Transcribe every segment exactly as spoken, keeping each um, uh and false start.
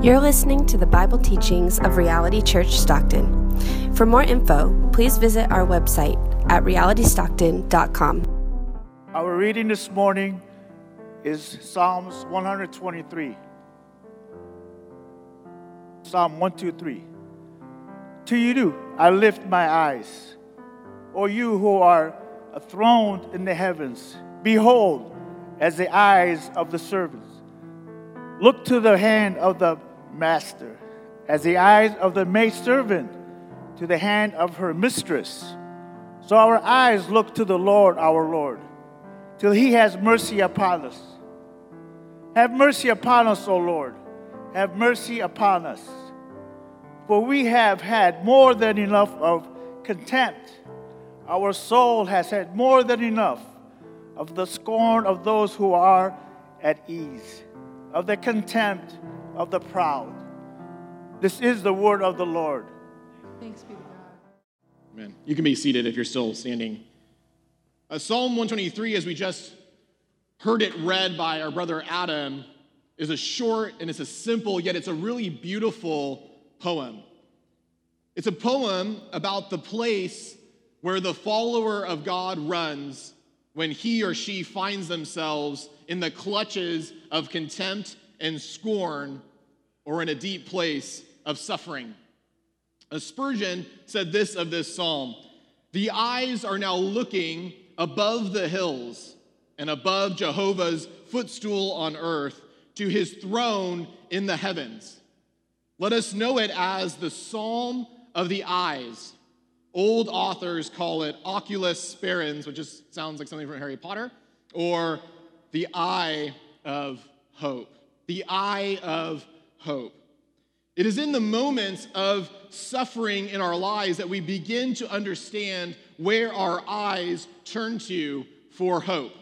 You're listening to the Bible teachings of Reality Church Stockton. For more info, please visit our website at reality stockton dot com. Our reading this morning is Psalms one twenty-three. Psalm one twenty-three. To you I lift my eyes, O you who are enthroned in the heavens. Behold, as the eyes of the servants. Look to the hand of the master, as the eyes of the maidservant to the hand of her mistress. So our eyes look to the Lord, our Lord, till he has mercy upon us. Have mercy upon us, O Lord. Have mercy upon us. For we have had more than enough of contempt. Our soul has had more than enough of the scorn of those who are at ease, of the contempt of the proud. This is the word of the Lord. Thanks be to God. Amen. You can be seated if you're still standing. Uh, Psalm one twenty-three, as we just heard it read by our brother Adam, is a short and it's a simple, yet it's a really beautiful poem. It's a poem about the place where the follower of God runs when he or she finds themselves in the clutches of contempt and scorn, or in a deep place of suffering. Aspergian said this of this psalm: the eyes are now looking above the hills and above Jehovah's footstool on earth to his throne in the heavens. Let us know it as the psalm of the eyes. Old authors call it oculus sparrans, which just sounds like something from Harry Potter, or the eye of hope. The eye of hope. It is in the moments of suffering in our lives that we begin to understand where our eyes turn to for hope.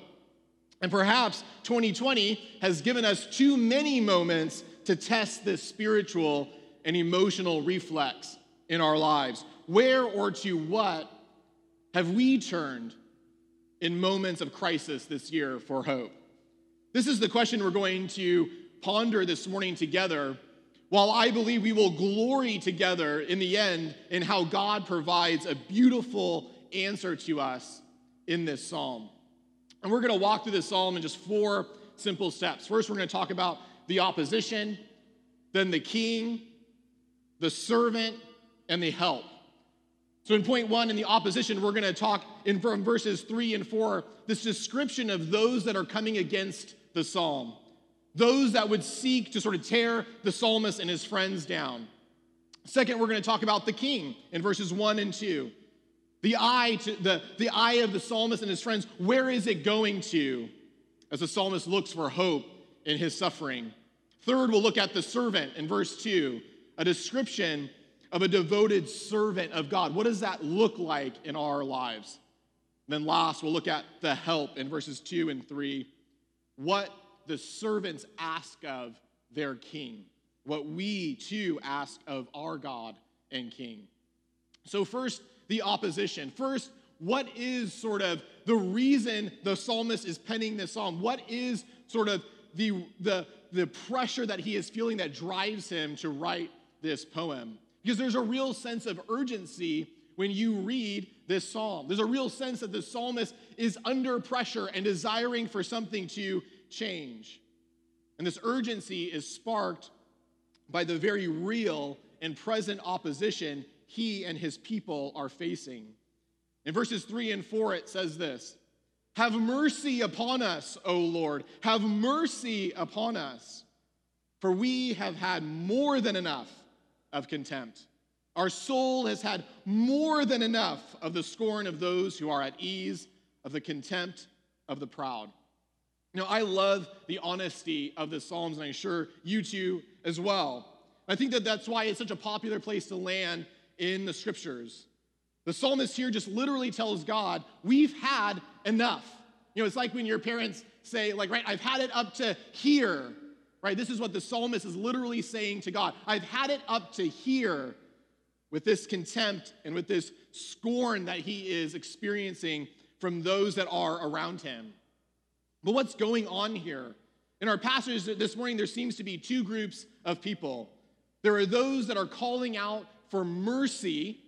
And perhaps twenty twenty has given us too many moments to test this spiritual and emotional reflex in our lives. Where or to what have we turned in moments of crisis this year for hope? This is the question we're going to ponder this morning together, while I believe we will glory together in the end in how God provides a beautiful answer to us in this psalm. And we're going to walk through this psalm in just four simple steps. First, we're going to talk about the opposition, then the king, the servant, and the help. So in point one, in the opposition, we're going to talk in from verses three and four, this description of those that are coming against the psalm, those that would seek to sort of tear the psalmist and his friends down. Second, we're going to talk about the king in verses one and two. The eye, to, the, the eye of the psalmist and his friends, where is it going to as the psalmist looks for hope in his suffering? Third, we'll look at the servant in verse two, a description of a devoted servant of God. What does that look like in our lives? And then last, we'll look at the help in verses two and three, what the servants ask of their king, what we too ask of our God and king. So first, the opposition. First, what is sort of the reason the psalmist is penning this psalm? What is sort of the, the, the pressure that he is feeling that drives him to write this poem? Because there's a real sense of urgency when you read this psalm. There's a real sense that the psalmist is under pressure and desiring for something to change. And this urgency is sparked by the very real and present opposition he and his people are facing. In verses three and four, it says this: have mercy upon us, O Lord. Have mercy upon us, for we have had more than enough of contempt. Our soul has had more than enough of the scorn of those who are at ease, of the contempt of the proud. Now, I love the honesty of the Psalms, and I'm sure you too as well. I think that that's why it's such a popular place to land in the scriptures. The psalmist here just literally tells God, we've had enough. You know, it's like when your parents say, like, right, I've had it up to here. Right? This is what the psalmist is literally saying to God. I've had it up to here with this contempt and with this scorn that he is experiencing from those that are around him. But what's going on here In our passage this morning, there seems to be two groups of people. There are those that are calling out for mercy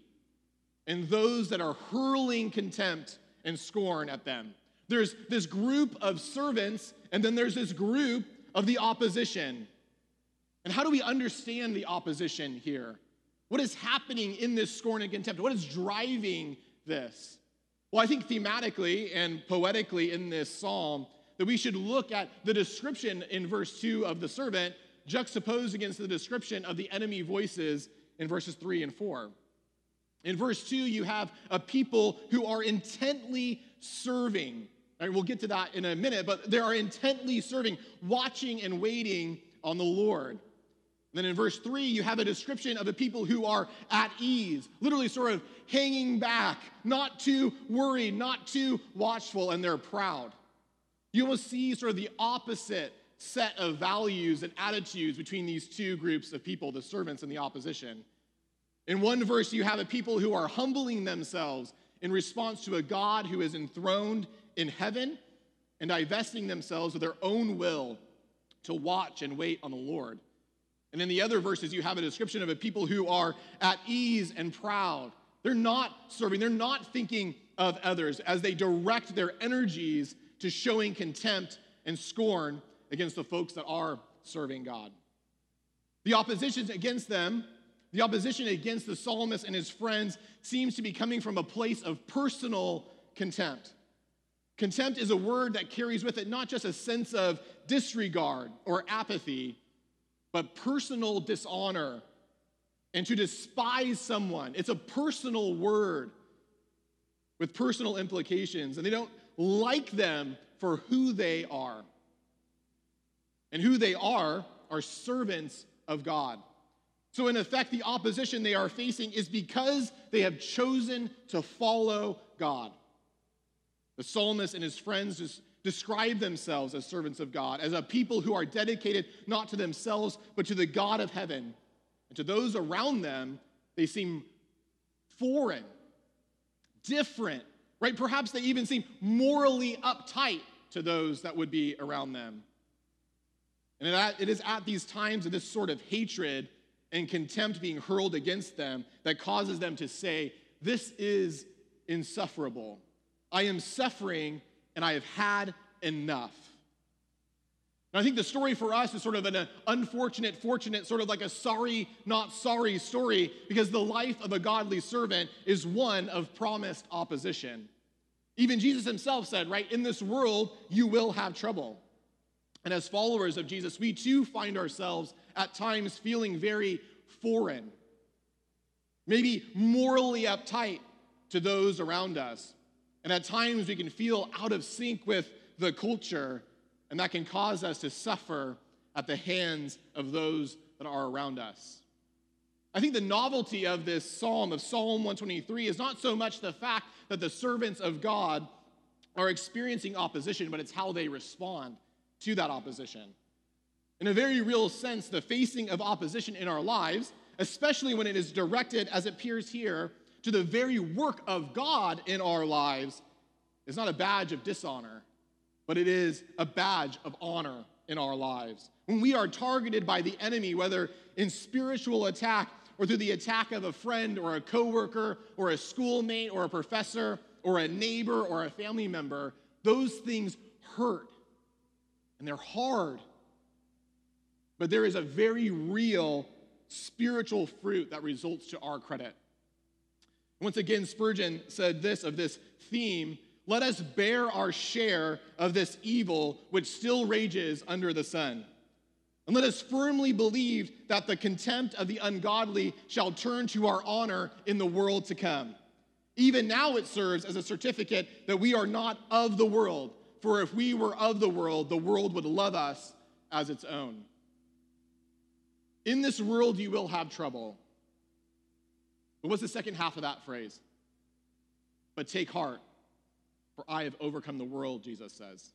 and those that are hurling contempt and scorn at them. There's this group of servants, and then there's this group of the opposition. And how do we understand the opposition here? What is happening in this scorn and contempt? What is driving this? Well, I think thematically and poetically in this psalm that we should look at the description in verse two of the servant juxtaposed against the description of the enemy voices in verses three and four. In verse two, you have a people who are intently serving. And we'll get to that in a minute, but they are intently serving, watching and waiting on the Lord. And then in verse three, you have a description of a people who are at ease, literally sort of hanging back, not too worried, not too watchful, and they're proud. You will see sort of the opposite set of values and attitudes between these two groups of people, the servants and the opposition. In one verse, you have a people who are humbling themselves in response to a God who is enthroned in heaven and divesting themselves of their own will to watch and wait on the Lord. And in the other verses, you have a description of a people who are at ease and proud. They're not serving. They're not thinking of others as they direct their energies to showing contempt and scorn against the folks that are serving God. The opposition against them, the opposition against the psalmist and his friends seems to be coming from a place of personal contempt. Contempt is a word that carries with it not just a sense of disregard or apathy, but personal dishonor and to despise someone. It's a personal word with personal implications, and they don't like them for who they are. And who they are are servants of God. So in effect, the opposition they are facing is because they have chosen to follow God. The psalmist and his friends describe themselves as servants of God, as a people who are dedicated not to themselves, but to the God of heaven. And to those around them, they seem foreign, different, right? Perhaps they even seem morally uptight to those that would be around them. And it is at these times of this sort of hatred and contempt being hurled against them that causes them to say, "This is insufferable. I am suffering, and I have had enough." And I think the story for us is sort of an unfortunate, fortunate, sort of like a sorry, not sorry story, because the life of a godly servant is one of promised opposition. Even Jesus himself said, right, in this world you will have trouble. And as followers of Jesus, we too find ourselves at times feeling very foreign, maybe morally uptight to those around us. And at times we can feel out of sync with the culture, and that can cause us to suffer at the hands of those that are around us. I think the novelty of this psalm, of Psalm one twenty-three, is not so much the fact that the servants of God are experiencing opposition, but it's how they respond to that opposition. In a very real sense, the facing of opposition in our lives, especially when it is directed, as it appears here, to the very work of God in our lives, is not a badge of dishonor, but it is a badge of honor in our lives. When we are targeted by the enemy, whether in spiritual attack or through the attack of a friend or a coworker or a schoolmate or a professor or a neighbor or a family member, those things hurt. And they're hard. But there is a very real spiritual fruit that results to our credit. Once again, Spurgeon said this of this theme: "Let us bear our share of this evil which still rages under the sun. And let us firmly believe that the contempt of the ungodly shall turn to our honor in the world to come. Even now it serves as a certificate that we are not of the world. For if we were of the world, the world would love us as its own." In this world you will have trouble. But what's the second half of that phrase? "But take heart, for I have overcome the world," Jesus says.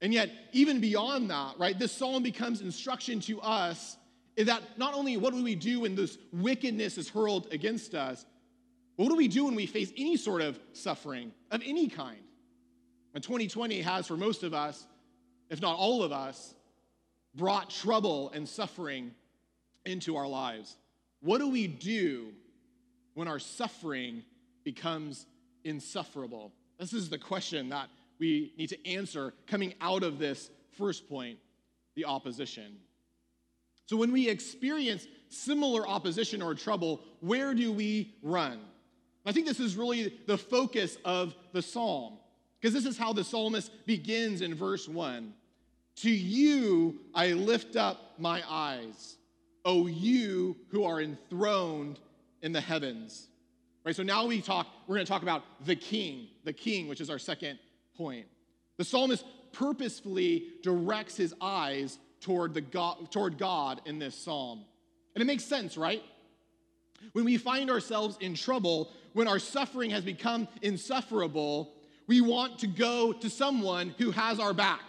And yet, even beyond that, right, this psalm becomes instruction to us in that not only what do we do when this wickedness is hurled against us, but what do we do when we face any sort of suffering of any kind? And twenty twenty has, for most of us, if not all of us, brought trouble and suffering into our lives. What do we do when our suffering becomes insufferable? This is the question that we need to answer coming out of this first point, the opposition. So when we experience similar opposition or trouble, where do we run? I think this is really the focus of the psalm, because this is how the psalmist begins in verse one. To you I lift up my eyes, O you who are enthroned in the heavens. Right, so now we talk, we're going to talk about the king, the king, which is our second point. The psalmist purposefully directs his eyes toward, the God, toward God in this psalm. And it makes sense, right? When we find ourselves in trouble, when our suffering has become insufferable, we want to go to someone who has our back,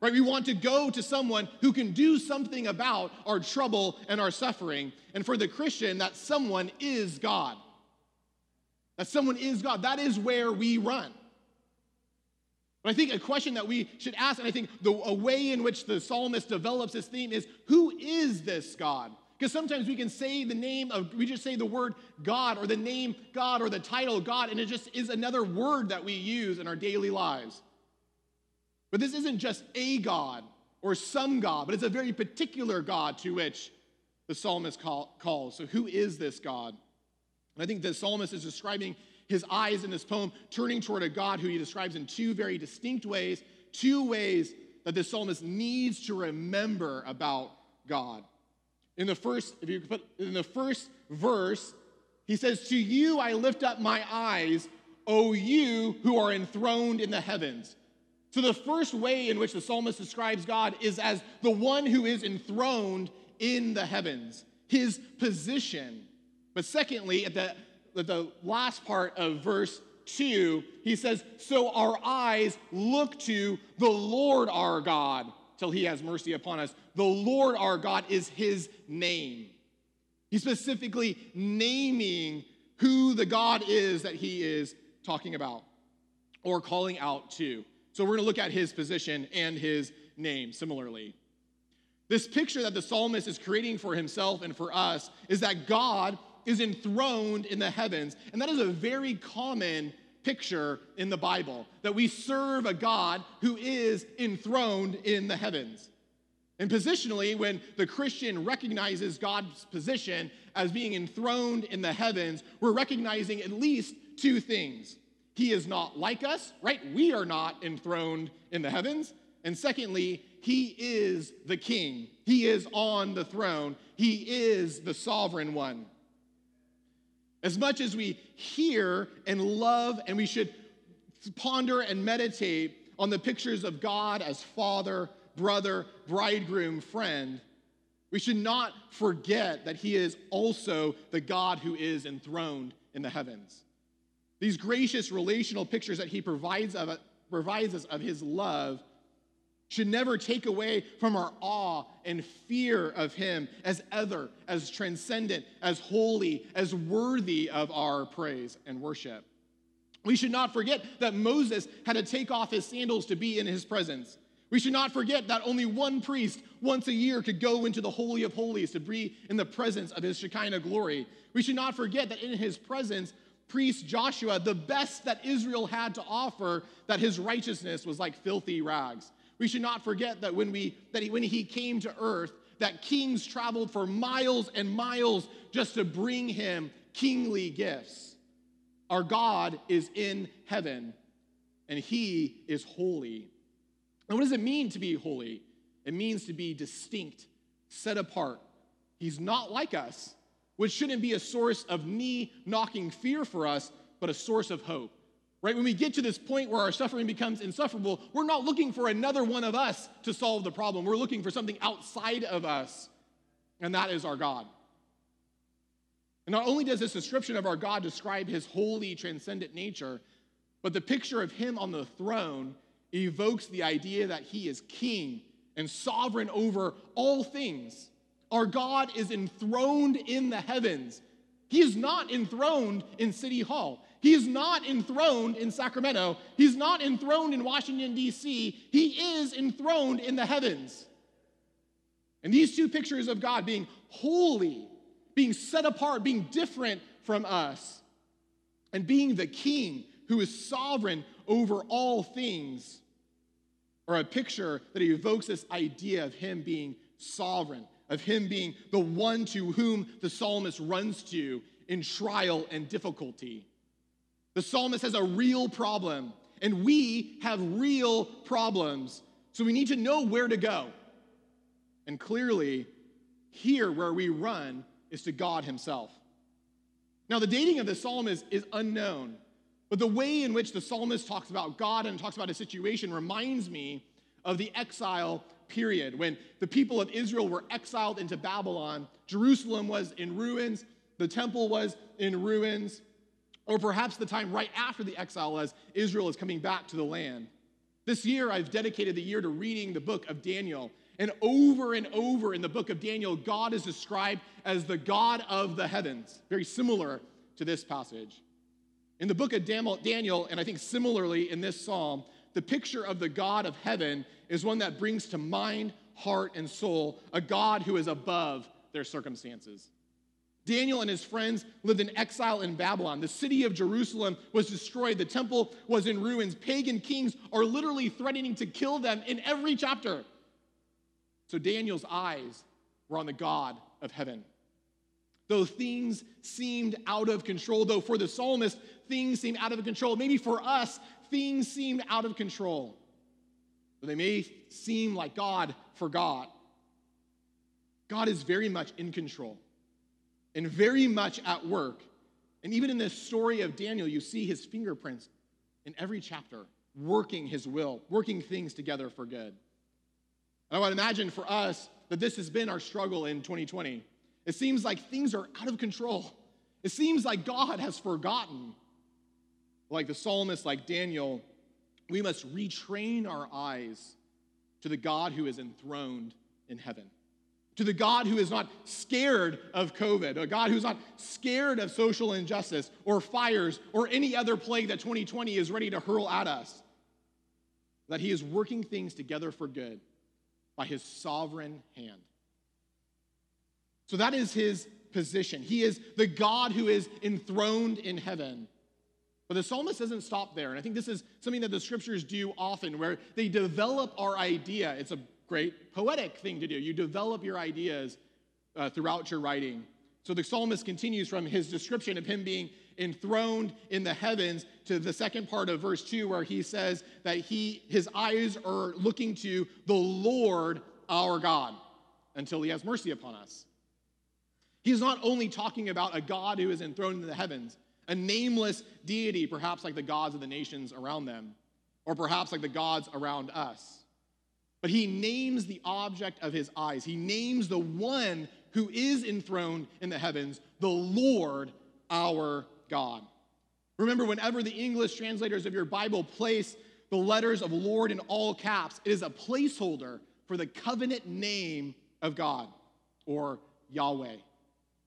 right? We want to go to someone who can do something about our trouble and our suffering. And for the Christian, that someone is God. That someone is God. That is where we run. But I think a question that we should ask, and I think the a way in which the psalmist develops this theme is, who is this God? Because sometimes we can say the name of, we just say the word God or the name God or the title God, and it just is another word that we use in our daily lives. But this isn't just a God or some God, but it's a very particular God to which the psalmist call, calls. So who is this God? And I think the psalmist is describing his eyes in this poem, turning toward a God who he describes in two very distinct ways, two ways that the psalmist needs to remember about God. In the first, if you put in the first verse, he says, to you I lift up my eyes, O you who are enthroned in the heavens. So the first way in which the psalmist describes God is as the one who is enthroned in the heavens, his position. But secondly, at the, at the last part of verse two, he says, so our eyes look to the Lord our God till he has mercy upon us. The Lord our God is his name. He's specifically naming who the God is that he is talking about or calling out to. So we're going to look at his position and his name similarly. This picture that the psalmist is creating for himself and for us is that God is enthroned in the heavens. And that is a very common picture in the Bible, that we serve a God who is enthroned in the heavens. And positionally, when the Christian recognizes God's position as being enthroned in the heavens, we're recognizing at least two things. He is not like us, right? We are not enthroned in the heavens. And secondly, he is the king. He is on the throne. He is the sovereign one. As much as we hear and love, and we should ponder and meditate on the pictures of God as father, brother, bridegroom, friend, we should not forget that he is also the God who is enthroned in the heavens. These gracious relational pictures that he provides, of, provides us of his love should never take away from our awe and fear of him as other, as transcendent, as holy, as worthy of our praise and worship. We should not forget that Moses had to take off his sandals to be in his presence. We should not forget that only one priest once a year could go into the Holy of Holies to be in the presence of his Shekinah glory. We should not forget that in his presence, priest Joshua, the best that Israel had to offer, that his righteousness was like filthy rags. We should not forget that when we that he, when he came to earth, that kings traveled for miles and miles just to bring him kingly gifts. Our God is in heaven, and he is holy. And what does it mean to be holy? It means to be distinct, set apart. He's not like us, which shouldn't be a source of knee-knocking fear for us, but a source of hope. Right? When we get to this point where our suffering becomes insufferable, we're not looking for another one of us to solve the problem. We're looking for something outside of us, and that is our God. And not only does this description of our God describe his holy, transcendent nature, but the picture of him on the throne evokes the idea that he is king and sovereign over all things. Our God is enthroned in the heavens, He is not enthroned in City Hall. He is not enthroned in Sacramento. He's not enthroned in Washington, D C He is enthroned in the heavens. And these two pictures of God being holy, being set apart, being different from us, and being the king who is sovereign over all things, are a picture that evokes this idea of him being sovereign, of him being the one to whom the psalmist runs to in trial and difficulty. The psalmist has a real problem, and we have real problems. So we need to know where to go. And clearly, here where we run is to God himself. Now, the dating of the psalmist is unknown, but the way in which the psalmist talks about God and talks about his situation reminds me of the exile period when the people of Israel were exiled into Babylon. Jerusalem was in ruins. The temple was in ruins. Or perhaps the time right after the exile as Israel is coming back to the land. This year, I've dedicated the year to reading the book of Daniel. And over and over in the book of Daniel, God is described as the God of the heavens, very similar to this passage. In the book of Daniel, and I think similarly in this psalm, the picture of the God of heaven is one that brings to mind, heart, and soul a God who is above their circumstances. Daniel and his friends lived in exile in Babylon. The city of Jerusalem was destroyed. The temple was in ruins. Pagan kings are literally threatening to kill them in every chapter. So Daniel's eyes were on the God of heaven. Though things seemed out of control, though for the psalmist, things seemed out of control. Maybe for us, things seemed out of control. Though they may seem like God forgot, God is very much in control and very much at work. And even in this story of Daniel, you see his fingerprints in every chapter, working his will, working things together for good. And I would imagine for us that this has been our struggle in twenty twenty. It seems like things are out of control. It seems like God has forgotten. Like the psalmist, like Daniel, we must retrain our eyes to the God who is enthroned in heaven, to the God who is not scared of COVID, a God who's not scared of social injustice or fires or any other plague that twenty twenty is ready to hurl at us, that he is working things together for good by his sovereign hand. So that is his position. He is the God who is enthroned in heaven. But the psalmist doesn't stop there. And I think this is something that the scriptures do often, where they develop our idea. It's a great poetic thing to do. You develop your ideas uh, throughout your writing. So the psalmist continues from his description of him being enthroned in the heavens to the second part of verse two, where he says that he his eyes are looking to the Lord our God until he has mercy upon us. He's not only talking about a God who is enthroned in the heavens, a nameless deity, perhaps like the gods of the nations around them, or perhaps like the gods around us. But he names the object of his eyes. He names the one who is enthroned in the heavens, the Lord our God. Remember, whenever the English translators of your Bible place the letters of Lord in all caps, it is a placeholder for the covenant name of God, or Yahweh.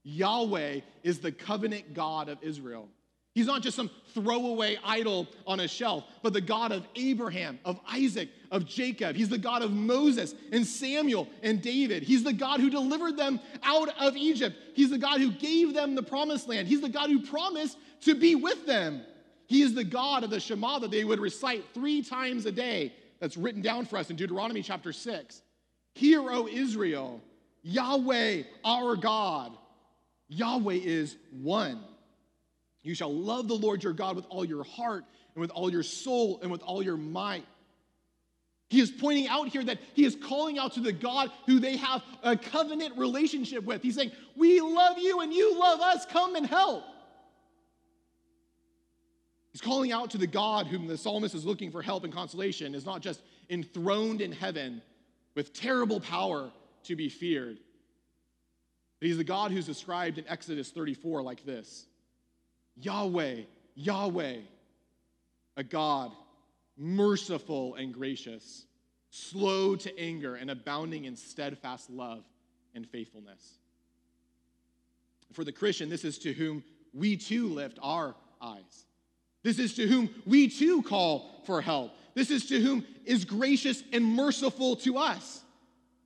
Yahweh is the covenant God of Israel. He's not just some throwaway idol on a shelf, but the God of Abraham, of Isaac, of Jacob. He's the God of Moses and Samuel and David. He's the God who delivered them out of Egypt. He's the God who gave them the promised land. He's the God who promised to be with them. He is the God of the Shema that they would recite three times a day. That's written down for us in Deuteronomy chapter six. Hear, O Israel, Yahweh our God. Yahweh is one. You shall love the Lord your God with all your heart and with all your soul and with all your might. He is pointing out here that he is calling out to the God who they have a covenant relationship with. He's saying, we love you and you love us. Come and help. He's calling out to the God whom the psalmist is looking for help and consolation is not just enthroned in heaven with terrible power to be feared. But he's the God who's described in Exodus thirty-four like this. Yahweh, Yahweh, a God merciful and gracious, slow to anger and abounding in steadfast love and faithfulness. For the Christian, this is to whom we too lift our eyes. This is to whom we too call for help. This is to whom is gracious and merciful to us,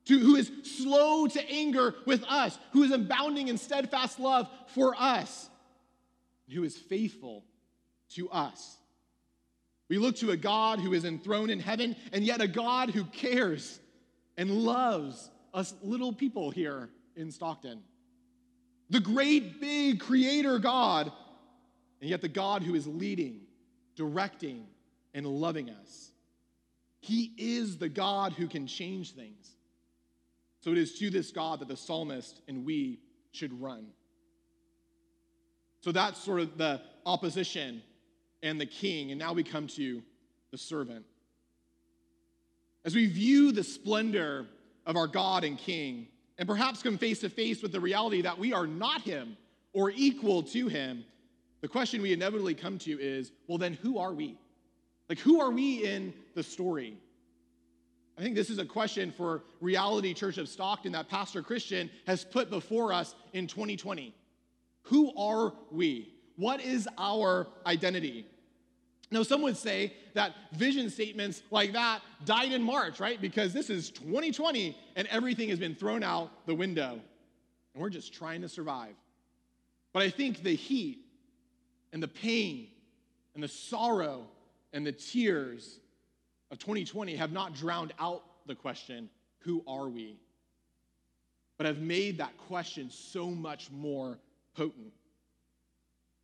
to who is slow to anger with us, who is abounding in steadfast love for us, who is faithful to us. We look to a God who is enthroned in heaven, and yet a God who cares and loves us little people here in Stockton. The great big creator God, and yet the God who is leading, directing, and loving us. He is the God who can change things. So it is to this God that the psalmist and we should run. So that's sort of the opposition and the king. And now we come to the servant. As we view the splendor of our God and King, and perhaps come face to face with the reality that we are not him or equal to him, the question we inevitably come to is, well, then who are we? Like, who are we in the story? I think this is a question for Reality Church of Stockton that Pastor Christian has put before us in twenty twenty. Who are we? What is our identity? Now, some would say that vision statements like that died in March, right? Because this is twenty twenty, and everything has been thrown out the window, and we're just trying to survive. But I think the heat and the pain and the sorrow and the tears of twenty twenty have not drowned out the question, who are we? But have made that question so much more potent.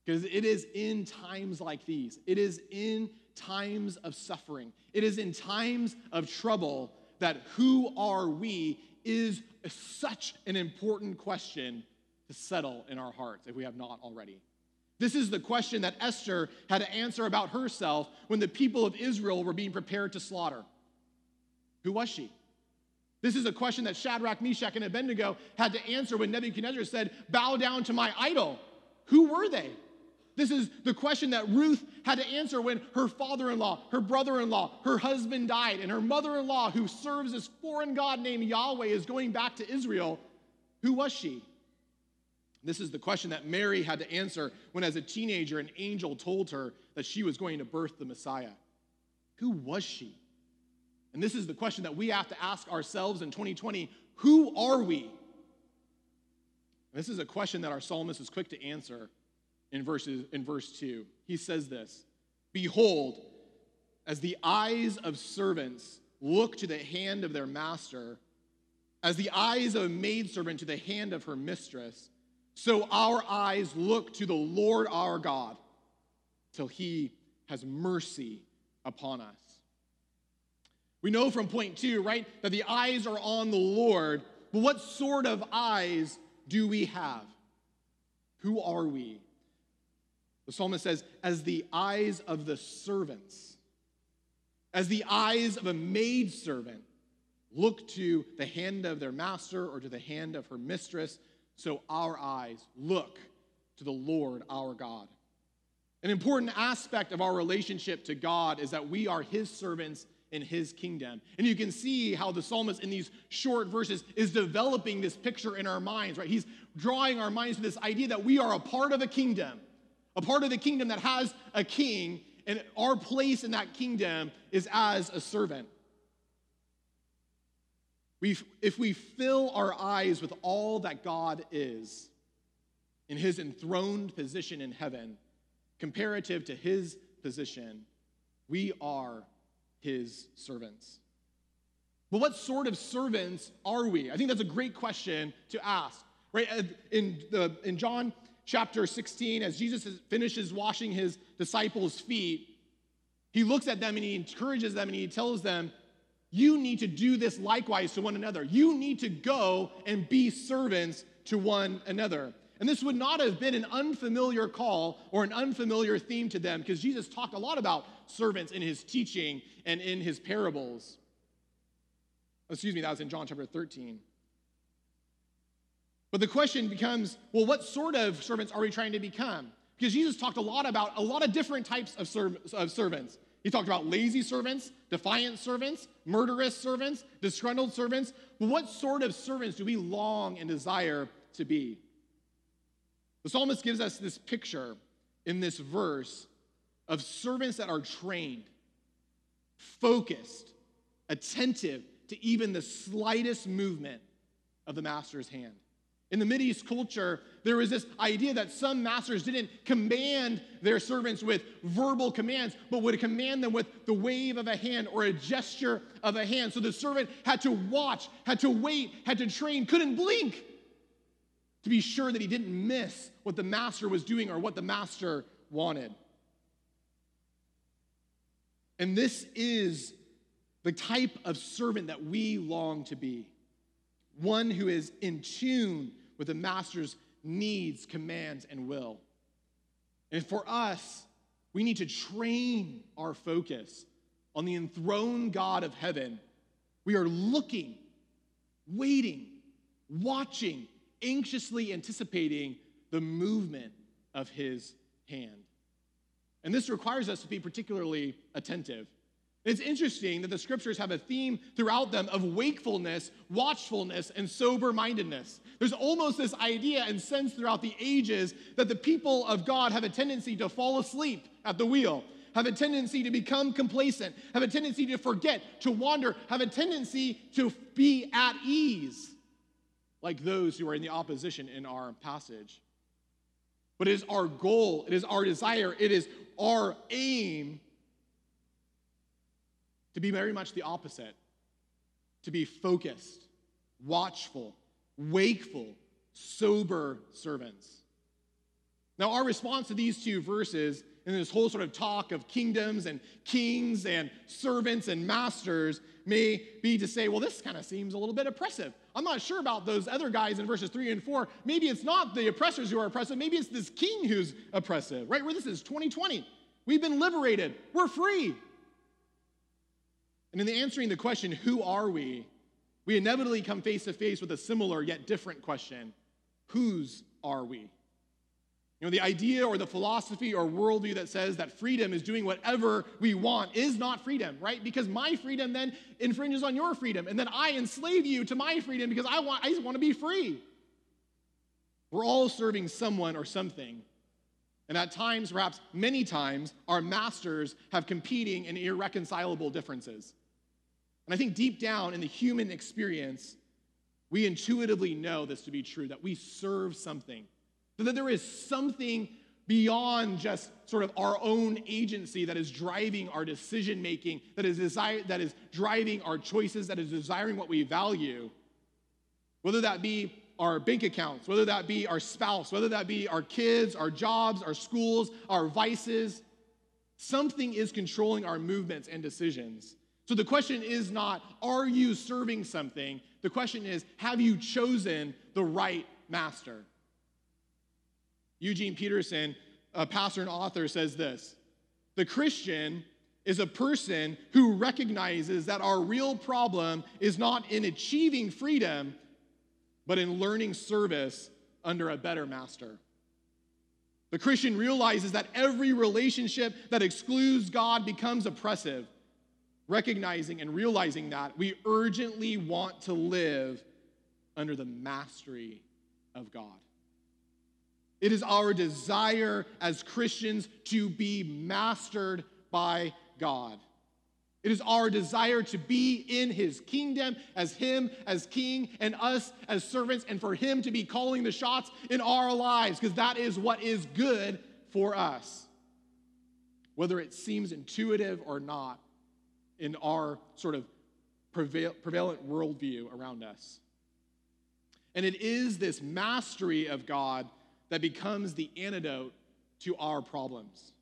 Because it is in times like these, it is in times of suffering, it is in times of trouble that who are we is such an important question to settle in our hearts if we have not already. This is the question that Esther had to answer about herself when the people of Israel were being prepared to slaughter. Who was she? This is a question that Shadrach, Meshach, and Abednego had to answer when Nebuchadnezzar said, "Bow down to my idol." Who were they? This is the question that Ruth had to answer when her father-in-law, her brother-in-law, her husband died, and her mother-in-law, who serves this foreign god named Yahweh, is going back to Israel. Who was she? This is the question that Mary had to answer when, as a teenager, an angel told her that she was going to birth the Messiah. Who was she? And this is the question that we have to ask ourselves in twenty twenty. Who are we? This is a question that our psalmist is quick to answer in, verses, in verse two. He says this, "Behold, as the eyes of servants look to the hand of their master, as the eyes of a maidservant to the hand of her mistress, so our eyes look to the Lord our God, till he has mercy upon us." We know from point two, right, that the eyes are on the Lord, but what sort of eyes do we have? Who are we? The psalmist says, as the eyes of the servants, as the eyes of a maidservant look to the hand of their master or to the hand of her mistress, so our eyes look to the Lord our God. An important aspect of our relationship to God is that we are his servants in his kingdom. And you can see how the psalmist in these short verses is developing this picture in our minds, right? He's drawing our minds to this idea that we are a part of a kingdom, a part of the kingdom that has a king, and our place in that kingdom is as a servant. We, if we fill our eyes with all that God is in his enthroned position in heaven, comparative to his position, we are his servants. But what sort of servants are we? I think that's a great question to ask, right? In, the, in John chapter sixteen, as Jesus finishes washing his disciples' feet, he looks at them and he encourages them and he tells them, you need to do this likewise to one another. You need to go and be servants to one another. And this would not have been an unfamiliar call or an unfamiliar theme to them, because Jesus talked a lot about servants in his teaching and in his parables. Excuse me, that was in John chapter thirteen. But the question becomes, well, what sort of servants are we trying to become? Because Jesus talked a lot about a lot of different types of, serv- of servants. He talked about lazy servants, defiant servants, murderous servants, disgruntled servants. But what sort of servants do we long and desire to be? The psalmist gives us this picture in this verse of servants that are trained, focused, attentive to even the slightest movement of the master's hand. In the Mideast culture, there was this idea that some masters didn't command their servants with verbal commands, but would command them with the wave of a hand or a gesture of a hand. So the servant had to watch, had to wait, had to train, couldn't blink to be sure that he didn't miss what the master was doing or what the master wanted. And this is the type of servant that we long to be, one who is in tune with the master's needs, commands, and will. And for us, we need to train our focus on the enthroned God of heaven. We are looking, waiting, watching, anxiously anticipating the movement of his hand. And this requires us to be particularly attentive. It's interesting that the scriptures have a theme throughout them of wakefulness, watchfulness, and sober-mindedness. There's almost this idea and sense throughout the ages that the people of God have a tendency to fall asleep at the wheel, have a tendency to become complacent, have a tendency to forget, to wander, have a tendency to be at ease, like those who are in the opposition in our passage. But it is our goal, it is our desire, it is our aim to be very much the opposite, to be focused, watchful, wakeful, sober servants. Now, our response to these two verses and this whole sort of talk of kingdoms and kings and servants and masters may be to say, well, this kind of seems a little bit oppressive. I'm not sure about those other guys in verses three and four. Maybe it's not the oppressors who are oppressive. Maybe it's this king who's oppressive, right? Where this is twenty twenty. We've been liberated. We're free. And in the answering the question, who are we, we inevitably come face to face with a similar yet different question. Whose are we? You know, the idea or the philosophy or worldview that says that freedom is doing whatever we want is not freedom, right? Because my freedom then infringes on your freedom, and then I enslave you to my freedom because I want, I just want to be free. We're all serving someone or something. And at times, perhaps many times, our masters have competing and irreconcilable differences. And I think deep down in the human experience, we intuitively know this to be true, that we serve something, that there is something beyond just sort of our own agency that is driving our decision-making, that is desire, that is driving our choices, that is desiring what we value, whether that be our bank accounts, whether that be our spouse, whether that be our kids, our jobs, our schools, our vices. Something is controlling our movements and decisions. So the question is not, are you serving something? The question is, have you chosen the right master? Eugene Peterson, a pastor and author, says this: the Christian is a person who recognizes that our real problem is not in achieving freedom, but in learning service under a better master. The Christian realizes that every relationship that excludes God becomes oppressive. Recognizing and realizing that, we urgently want to live under the mastery of God. It is our desire as Christians to be mastered by God. It is our desire to be in his kingdom as him, as king, and us as servants, and for him to be calling the shots in our lives, because that is what is good for us. Whether it seems intuitive or not in our sort of prevalent worldview around us. And it is this mastery of God that becomes the antidote to our problems.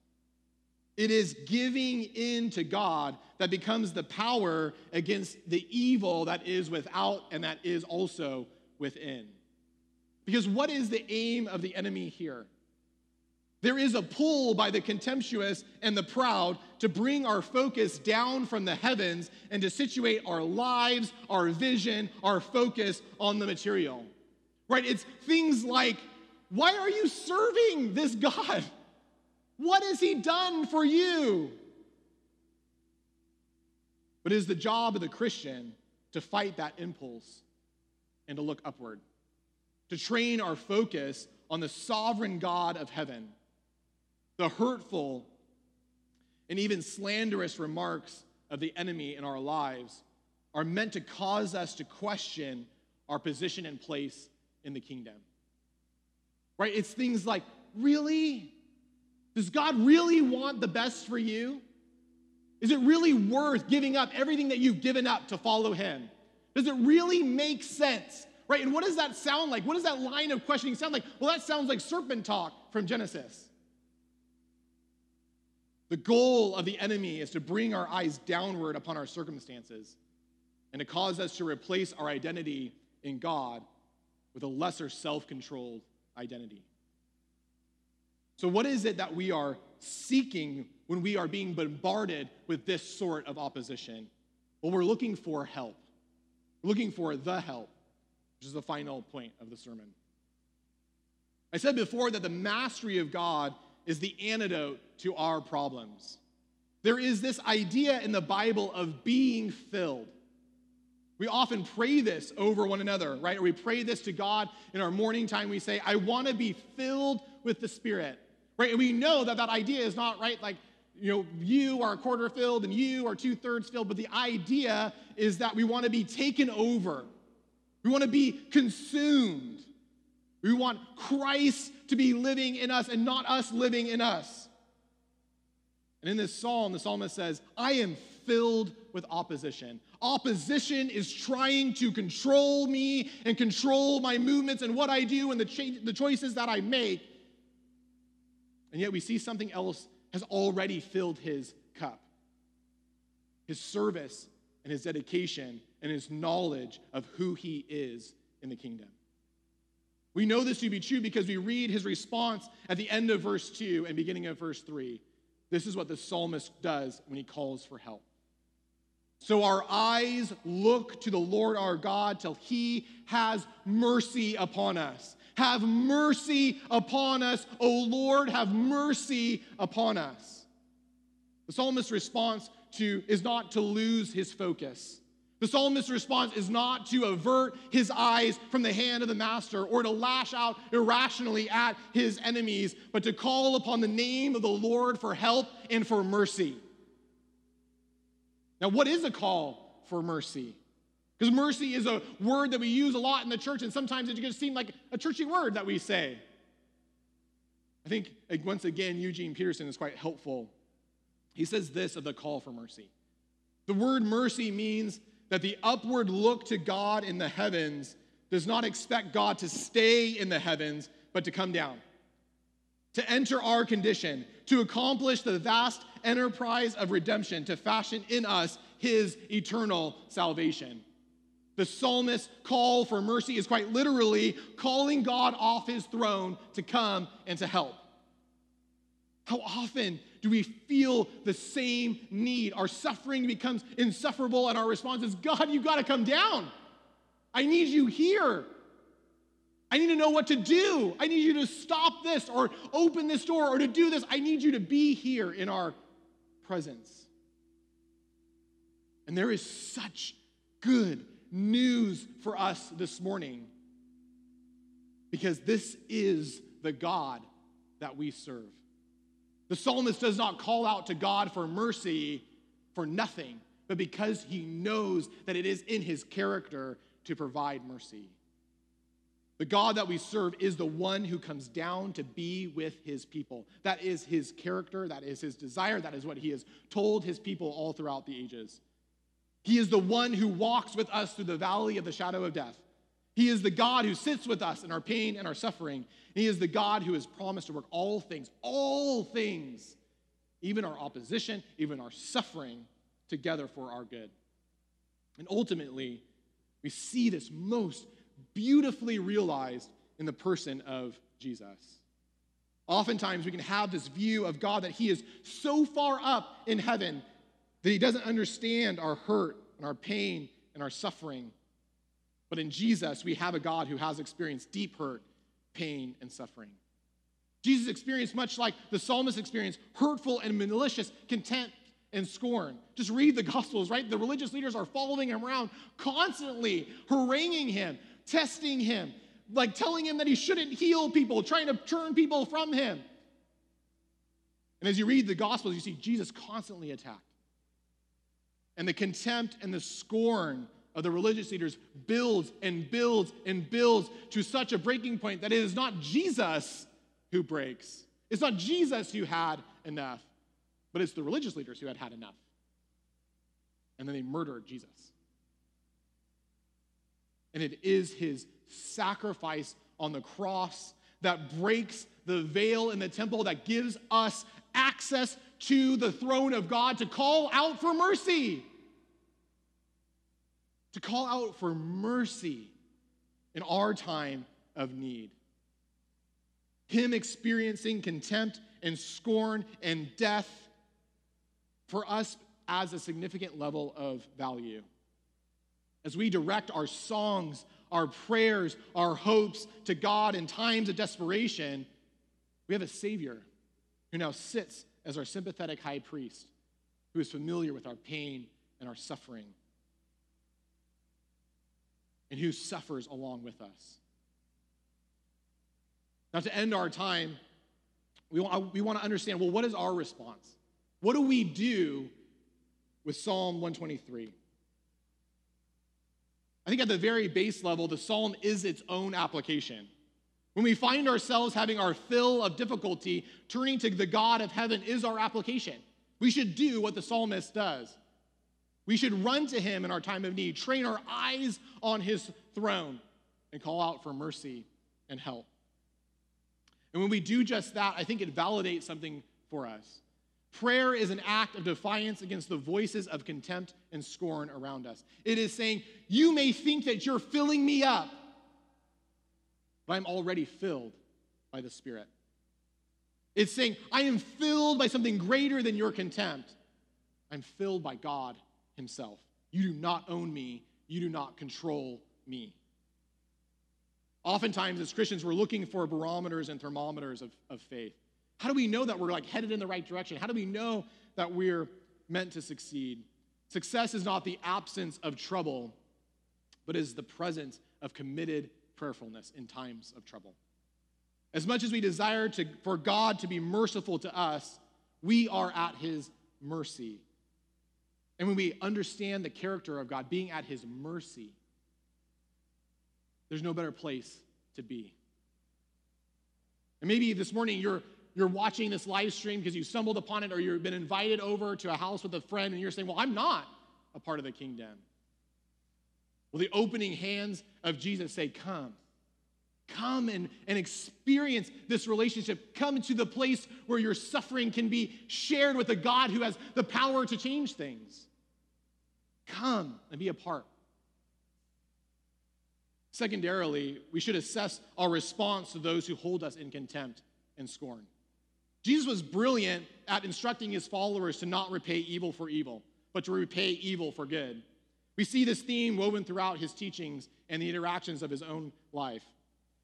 It is giving in to God that becomes the power against the evil that is without and that is also within. Because what is the aim of the enemy here? There is a pull by the contemptuous and the proud to bring our focus down from the heavens and to situate our lives, our vision, our focus on the material. Right? It's things like, why are you serving this God? What has he done for you? But it is the job of the Christian to fight that impulse and to look upward, to train our focus on the sovereign God of heaven. The hurtful and even slanderous remarks of the enemy in our lives are meant to cause us to question our position and place in the kingdom. Right? It's things like, really? Does God really want the best for you? Is it really worth giving up everything that you've given up to follow him? Does it really make sense? Right? And what does that sound like? What does that line of questioning sound like? Well, that sounds like serpent talk from Genesis. The goal of the enemy is to bring our eyes downward upon our circumstances and to cause us to replace our identity in God with a lesser self-controlled identity. So what is it that we are seeking when we are being bombarded with this sort of opposition? Well, we're looking for help. We're looking for the help, which is the final point of the sermon. I said before that the mastery of God is the antidote to our problems. There is this idea in the Bible of being filled. We often pray this over one another, right? Or we pray this to God in our morning time. We say, I want to be filled with the Spirit, right? And we know that that idea is not right, like, you know, you are a quarter filled and you are two-thirds filled, but the idea is that we want to be taken over. We want to be consumed. We want Christ to be living in us and not us living in us. And in this psalm, the psalmist says, I am filled with opposition. Opposition is trying to control me and control my movements and what I do and the, ch- the choices that I make. And yet we see something else has already filled his cup. His service and his dedication and his knowledge of who he is in the kingdom. We know this to be true because we read his response at the end of verse two and beginning of verse three. This is what the psalmist does when he calls for help. So our eyes look to the Lord our God till he has mercy upon us. Have mercy upon us, O Lord, have mercy upon us. The psalmist's response to is not to lose his focus. The psalmist's response is not to avert his eyes from the hand of the master or to lash out irrationally at his enemies, but to call upon the name of the Lord for help and for mercy. Now, what is a call for mercy? Because mercy is a word that we use a lot in the church, and sometimes it can seem like a churchy word that we say. I think, once again, Eugene Peterson is quite helpful. He says this of the call for mercy. The word mercy means that the upward look to God in the heavens does not expect God to stay in the heavens, but to come down, to enter our condition, to accomplish the vast enterprise of redemption, to fashion in us his eternal salvation. The psalmist's call for mercy is quite literally calling God off his throne to come and to help. How often do we feel the same need? Our suffering becomes insufferable, and our response is, God, you got to come down. I need you here. I need to know what to do. I need you to stop this or open this door or to do this. I need you to be here in our presence. And there is such good news for us this morning because this is the God that we serve. The psalmist does not call out to God for mercy for nothing, but because he knows that it is in his character to provide mercy. The God that we serve is the one who comes down to be with his people. That is his character, that is his desire, that is what he has told his people all throughout the ages. He is the one who walks with us through the valley of the shadow of death. He is the God who sits with us in our pain and our suffering. He is the God who has promised to work all things, all things, even our opposition, even our suffering, together for our good. And ultimately, we see this most beautifully realized in the person of Jesus. Oftentimes, we can have this view of God that he is so far up in heaven that he doesn't understand our hurt and our pain and our suffering. But in Jesus, we have a God who has experienced deep hurt, pain, and suffering. Jesus experienced, much like the psalmist experienced, hurtful and malicious contempt and scorn. Just read the Gospels, right? The religious leaders are following him around, constantly haranguing him, testing him, like telling him that he shouldn't heal people, trying to turn people from him. And as you read the Gospels, you see Jesus constantly attacked. And the contempt and the scorn of the religious leaders builds and builds and builds to such a breaking point that it is not Jesus who breaks. It's not Jesus who had enough, but it's the religious leaders who had had enough. And then they murdered Jesus. And it is his sacrifice on the cross that breaks the veil in the temple, that gives us access to the throne of God to call out for mercy. To call out for mercy in our time of need. Him experiencing contempt and scorn and death for us adds a significant level of value. As we direct our songs, our prayers, our hopes to God in times of desperation, we have a Savior who now sits as our sympathetic high priest, who is familiar with our pain and our suffering, and who suffers along with us. Now, to end our time, we want, we want to understand, well, what is our response? What do we do with Psalm one twenty-three? I think at the very base level, the psalm is its own application. When we find ourselves having our fill of difficulty, turning to the God of heaven is our application. We should do what the psalmist does. We should run to him in our time of need, train our eyes on his throne, and call out for mercy and help. And when we do just that, I think it validates something for us. Prayer is an act of defiance against the voices of contempt and scorn around us. It is saying, you may think that you're filling me up, but I'm already filled by the Spirit. It's saying, I am filled by something greater than your contempt. I'm filled by God himself. You do not own me. You do not control me. Oftentimes, as Christians, we're looking for barometers and thermometers of, of faith. How do we know that we're like headed in the right direction? How do we know that we're meant to succeed? Success is not the absence of trouble, but is the presence of committed prayerfulness in times of trouble. As much as we desire to, for God to be merciful to us, we are at his mercy. And when we understand the character of God, being at his mercy, there's no better place to be. And maybe this morning you're You're watching this live stream because you stumbled upon it, or you've been invited over to a house with a friend and you're saying, well, I'm not a part of the kingdom. Well, the opening hands of Jesus say, come. Come and, and experience this relationship. Come to the place where your suffering can be shared with a God who has the power to change things. Come and be a part. Secondarily, we should assess our response to those who hold us in contempt and scorn. Jesus was brilliant at instructing his followers to not repay evil for evil, but to repay evil for good. We see this theme woven throughout his teachings and the interactions of his own life.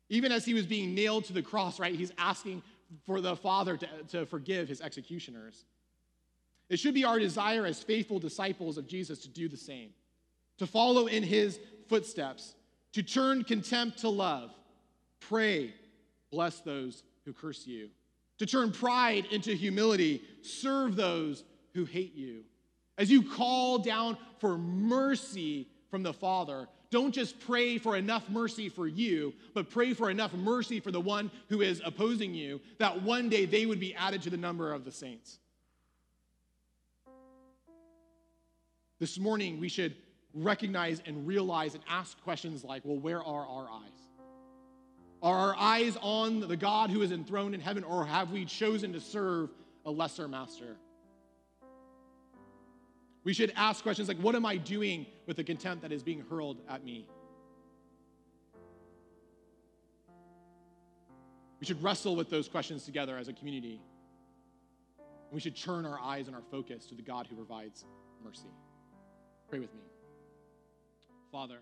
Even as he was being nailed to the cross, right, he's asking for the Father to, to forgive his executioners. It should be our desire as faithful disciples of Jesus to do the same, to follow in his footsteps, to turn contempt to love, pray, bless those who curse you, to turn pride into humility, serve those who hate you. As you call down for mercy from the Father, don't just pray for enough mercy for you, but pray for enough mercy for the one who is opposing you, that one day they would be added to the number of the saints. This morning, we should recognize and realize and ask questions like, well, where are our eyes? Are our eyes on the God who is enthroned in heaven, or have we chosen to serve a lesser master? We should ask questions like, what am I doing with the contempt that is being hurled at me? We should wrestle with those questions together as a community. We should turn our eyes and our focus to the God who provides mercy. Pray with me. Father,